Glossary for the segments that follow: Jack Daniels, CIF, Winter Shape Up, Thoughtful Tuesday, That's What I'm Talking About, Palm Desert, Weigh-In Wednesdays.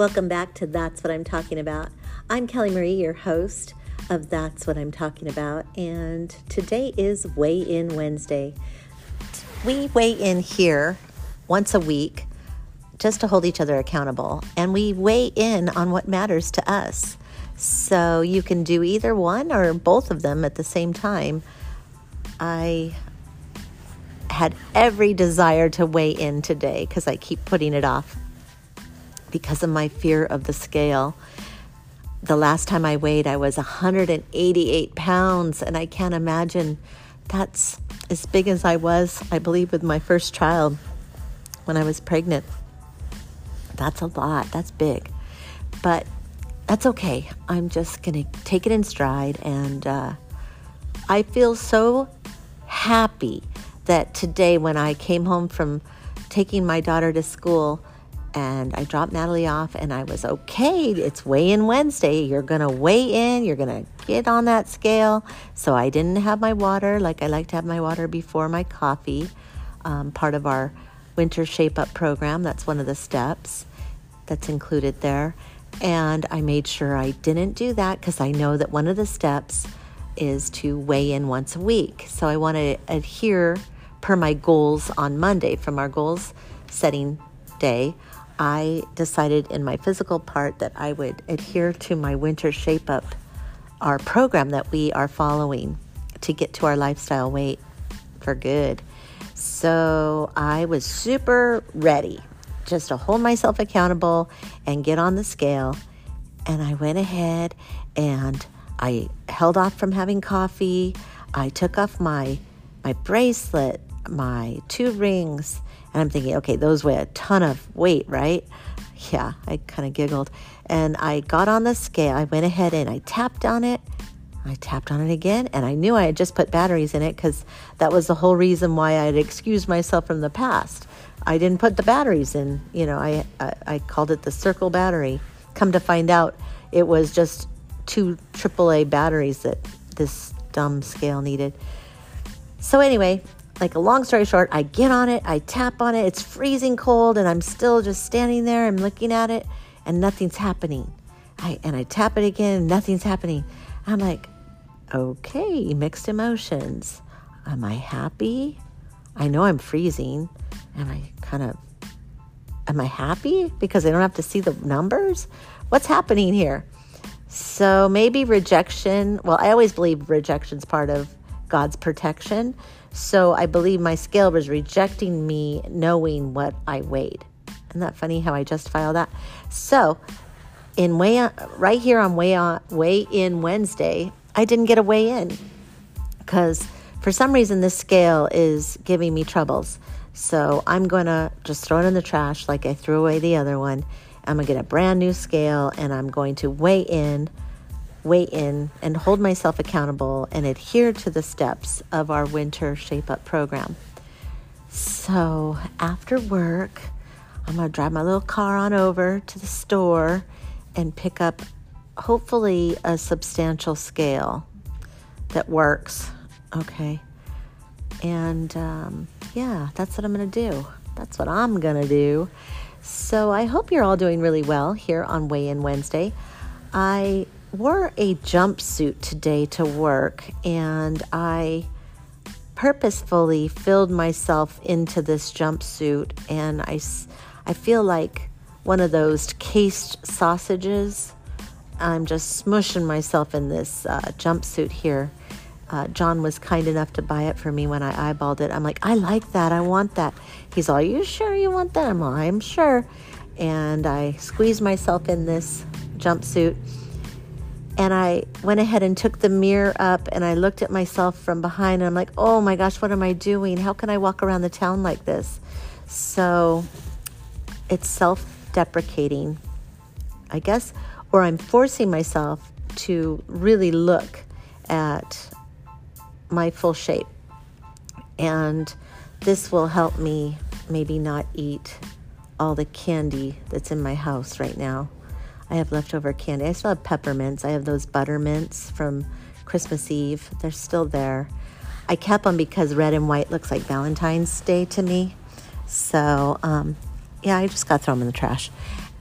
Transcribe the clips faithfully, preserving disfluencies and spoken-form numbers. Welcome back to That's What I'm Talking About. I'm Kelly Marie, your host of That's What I'm Talking About, and today is Weigh-In Wednesday. We weigh in here once a week just to hold each other accountable, and we weigh in on what matters to us. So you can do either one or both of them at the same time. I had every desire to weigh in today because I keep putting it off because of my fear of the scale. The last time I weighed, I was one hundred eighty-eight pounds, and I can't imagine that's as big as I was, I believe, with my first child when I was pregnant. That's a lot. That's big. But that's okay. I'm just going to take it in stride, and uh, I feel so happy that today when I came home from taking my daughter to school and I dropped Natalie off and I was okay, it's Weigh-In Wednesday. You're going to weigh in. You're going to get on that scale. So I didn't have my water like I like to have my water before my coffee, um, part of our Winter Shape Up program. That's one of the steps that's included there. And I made sure I didn't do that because I know that one of the steps is to weigh in once a week. So I want to adhere per my goals on Monday. From our goals setting day, I decided in my physical part that I would adhere to my Winter Shape Up, our program that we are following to get to our lifestyle weight for good. So I was super ready just to hold myself accountable and get on the scale. And I went ahead and I held off from having coffee. I took off my my bracelet, my two rings, and I'm thinking, okay, those weigh a ton of weight, right? Yeah, I kind of giggled. And I got on the scale. I went ahead and I tapped on it. I tapped on it again, and I knew I had just put batteries in it because that was the whole reason why I had excused myself from the past. I didn't put the batteries in. You know, I, I, I called it the circle battery. Come to find out, it was just two triple A batteries that this dumb scale needed. So anyway, like a long story short, I get on it, I tap on it, it's freezing cold, and I'm still just standing there, I'm looking at it, and nothing's happening. I and I tap it again, nothing's happening. I'm like, okay, mixed emotions. Am I happy? I know I'm freezing. Am I kind of, am I happy because I don't have to see the numbers? What's happening here? So maybe rejection. Well, I always believe rejection's part of God's protection. So I believe my scale was rejecting me knowing what I weighed. Isn't that funny how I justify all that? So in weigh on, right here on weigh on, weigh in Wednesday, I didn't get a weigh in because for some reason this scale is giving me troubles. So I'm going to just throw it in the trash like I threw away the other one. I'm going to get a brand new scale, and I'm going to weigh in, weigh in, and hold myself accountable and adhere to the steps of our Winter Shape Up program. So after work, I'm going to drive my little car on over to the store and pick up hopefully a substantial scale that works. Okay. And um, yeah, that's what I'm going to do. That's what I'm going to do. So I hope you're all doing really well here on Weigh-In Wednesday. I wore a jumpsuit today to work, and I purposefully filled myself into this jumpsuit, and I, I feel like one of those cased sausages. I'm just smooshing myself in this uh, jumpsuit here. Uh, John was kind enough to buy it for me when I eyeballed it. I'm like, I like that. I want that. He's all, you sure you want that? I'm all, I'm sure. And I squeezed myself in this jumpsuit. And I went ahead and took the mirror up, and I looked at myself from behind. And I'm like, oh my gosh, what am I doing? How can I walk around the town like this? So it's self-deprecating, I guess. Or I'm forcing myself to really look at my full shape, and this will help me maybe not eat all the candy that's in my house right now. I have leftover candy. I still have peppermints. I have those buttermints from Christmas Eve. They're still there. I kept them because red and white looks like Valentine's Day to me. So um, yeah, I just got to throw them in the trash.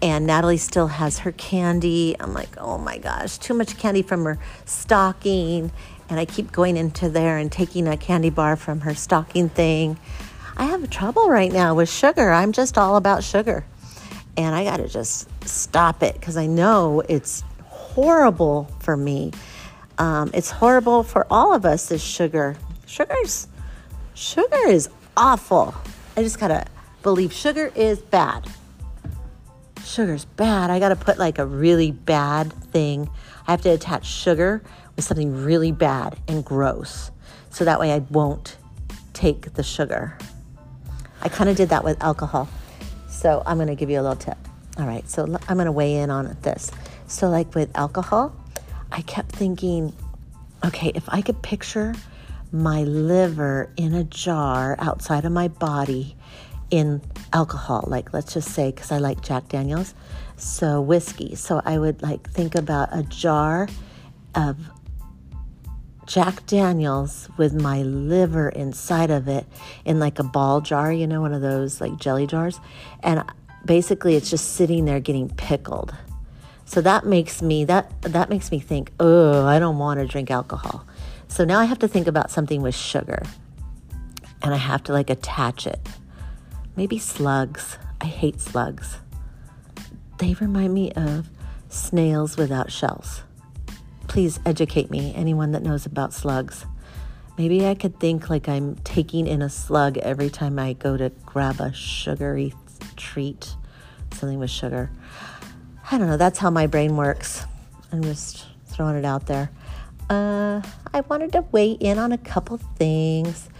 and Natalie still has her candy. I'm like, oh my gosh, too much candy from her stocking. And I keep going into there and taking a candy bar from her stocking thing. I have trouble right now with sugar. I'm just all about sugar. And I got to just stop it because I know it's horrible for me. Um, it's horrible for all of us, this sugar. Sugar's, sugar is awful. I just got to believe sugar is bad. Sugar's bad. I got to put like a really bad thing. I have to attach sugar with something really bad and gross. So that way I won't take the sugar. I kind of did that with alcohol. So I'm going to give you a little tip. All right, so I'm going to weigh in on this. So like with alcohol, I kept thinking, okay, if I could picture my liver in a jar outside of my body in alcohol, like let's just say, because I like Jack Daniels, so whiskey. So I would like think about a jar of Jack Daniels with my liver inside of it in like a ball jar, you know, one of those like jelly jars. And basically it's just sitting there getting pickled. So that makes me, that, that makes me think, oh, I don't want to drink alcohol. So now I have to think about something with sugar and I have to like attach it. Maybe slugs. I hate slugs. They remind me of snails without shells. Please educate me, anyone that knows about slugs. Maybe I could think like I'm taking in a slug every time I go to grab a sugary treat, something with sugar. I don't know, that's how my brain works. I'm just throwing it out there. Uh, I wanted to weigh in on a couple things.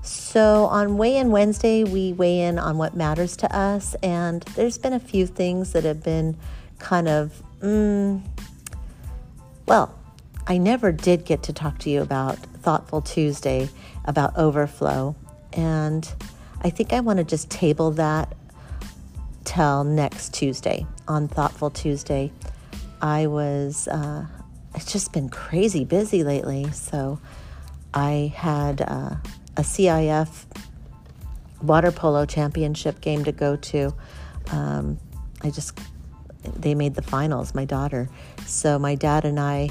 So on Weigh-In Wednesday, we weigh in on what matters to us. And there's been a few things that have been kind of, mm, well, I never did get to talk to you about Thoughtful Tuesday, about overflow. And I think I want to just table that till next Tuesday on Thoughtful Tuesday. I was, uh, it's just been crazy busy lately. So I had uh, a C I F water polo championship game to go to. Um, I just... They made the finals, my daughter. So my dad and I,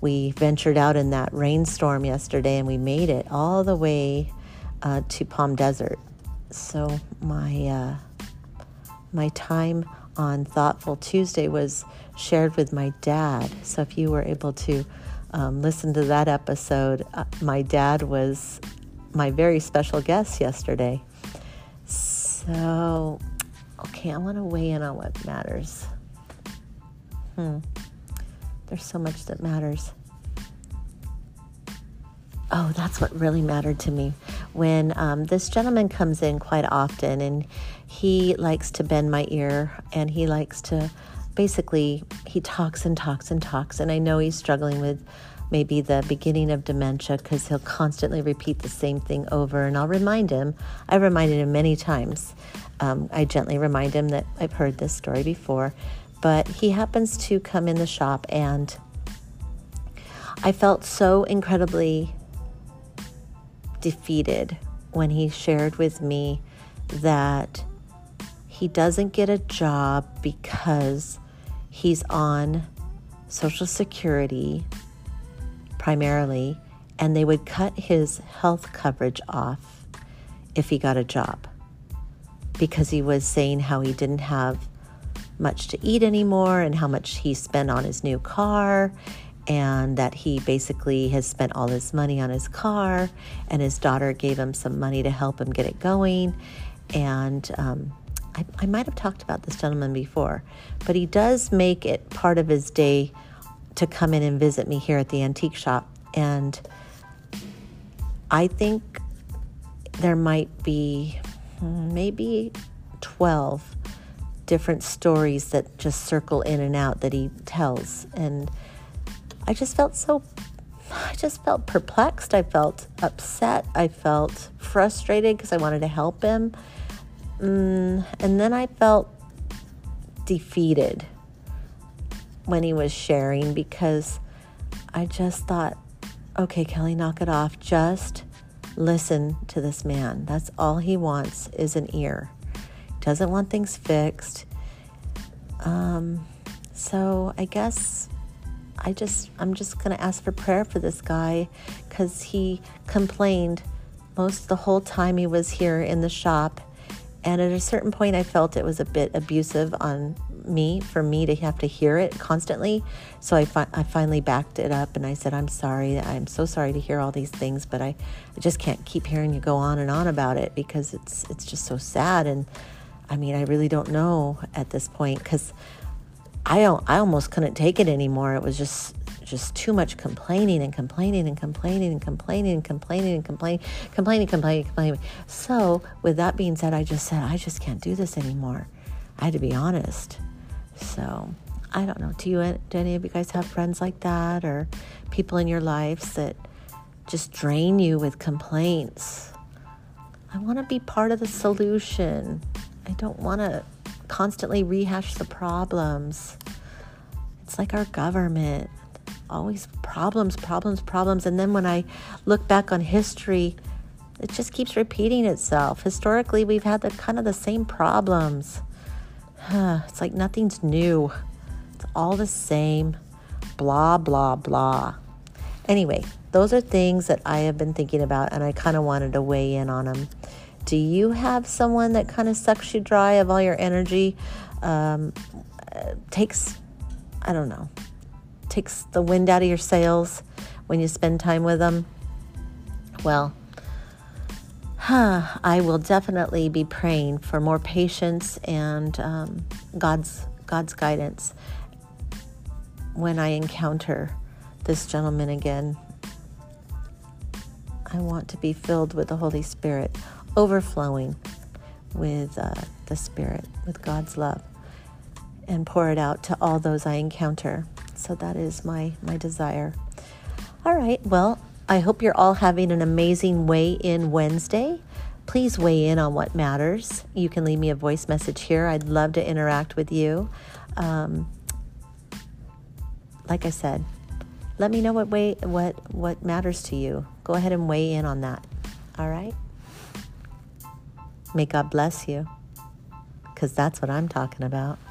we ventured out in that rainstorm yesterday and we made it all the way uh, to Palm Desert. So my uh, my time on Thoughtful Tuesday was shared with my dad. So if you were able to um, listen to that episode, uh, my dad was my very special guest yesterday. So... Okay, I want to weigh in on what matters. Hmm. There's so much that matters. Oh, that's what really mattered to me. When um, this gentleman comes in quite often, and he likes to bend my ear, and he likes to, basically, he talks and talks and talks, and I know he's struggling with maybe the beginning of dementia because he'll constantly repeat the same thing over, and I'll remind him. I reminded him many times. Um, I gently remind him that I've heard this story before, but he happens to come in the shop, and I felt so incredibly defeated when he shared with me that he doesn't get a job because he's on Social Security primarily, and they would cut his health coverage off if he got a job, because he was saying how he didn't have much to eat anymore and how much he spent on his new car, and that he basically has spent all his money on his car, and his daughter gave him some money to help him get it going. And um, I, I might have talked about this gentleman before, but he does make it part of his day to come in and visit me here at the antique shop. And I think there might be maybe twelve different stories that just circle in and out that he tells. And I just felt so, I just felt perplexed. I felt upset. I felt frustrated because I wanted to help him. Mm, and then I felt defeated when he was sharing, because I just thought, okay, Kelly, knock it off. Just listen to this man. That's all he wants is an ear. Doesn't want things fixed. Um, so I guess I just, I'm just going to ask for prayer for this guy, because he complained most the whole time he was here in the shop. And at a certain point, I felt it was a bit abusive on me, for me to have to hear it constantly. So I, fi- I finally backed it up and I said, I'm sorry. I'm so sorry to hear all these things, but I, I just can't keep hearing you go on and on about it, because it's, it's just so sad. And I mean, I really don't know at this point, because I, I almost couldn't take it anymore. It was just just too much complaining and complaining and complaining and complaining and complaining and complaining, complaining, complaining, complaining. So with that being said, I just said, I just can't do this anymore. I had to be honest. So I don't know. Do you, do any of you guys have friends like that, or people in your lives that just drain you with complaints? I want to be part of the solution. I don't want to constantly rehash the problems. It's like our government. Always problems, problems, problems. And then when I look back on history, it just keeps repeating itself. Historically, we've had the kind of the same problems. It's like nothing's new. It's all the same. Blah, blah, blah. Anyway, those are things that I have been thinking about, and I kind of wanted to weigh in on them. Do you have someone that kind of sucks you dry of all your energy? Um, takes, I don't know, takes the wind out of your sails when you spend time with them? Well, huh, I will definitely be praying for more patience and um, God's God's guidance when I encounter this gentleman again. I want to be filled with the Holy Spirit, overflowing with uh, the Spirit, with God's love, and pour it out to all those I encounter. So that is my, my desire. All right. Well, I hope you're all having an amazing Weigh-In Wednesday. Please weigh in on what matters. You can leave me a voice message here. I'd love to interact with you. Um, like I said, let me know what weigh, what what matters to you. Go ahead and weigh in on that. All right. May God bless you, because that's what I'm talking about.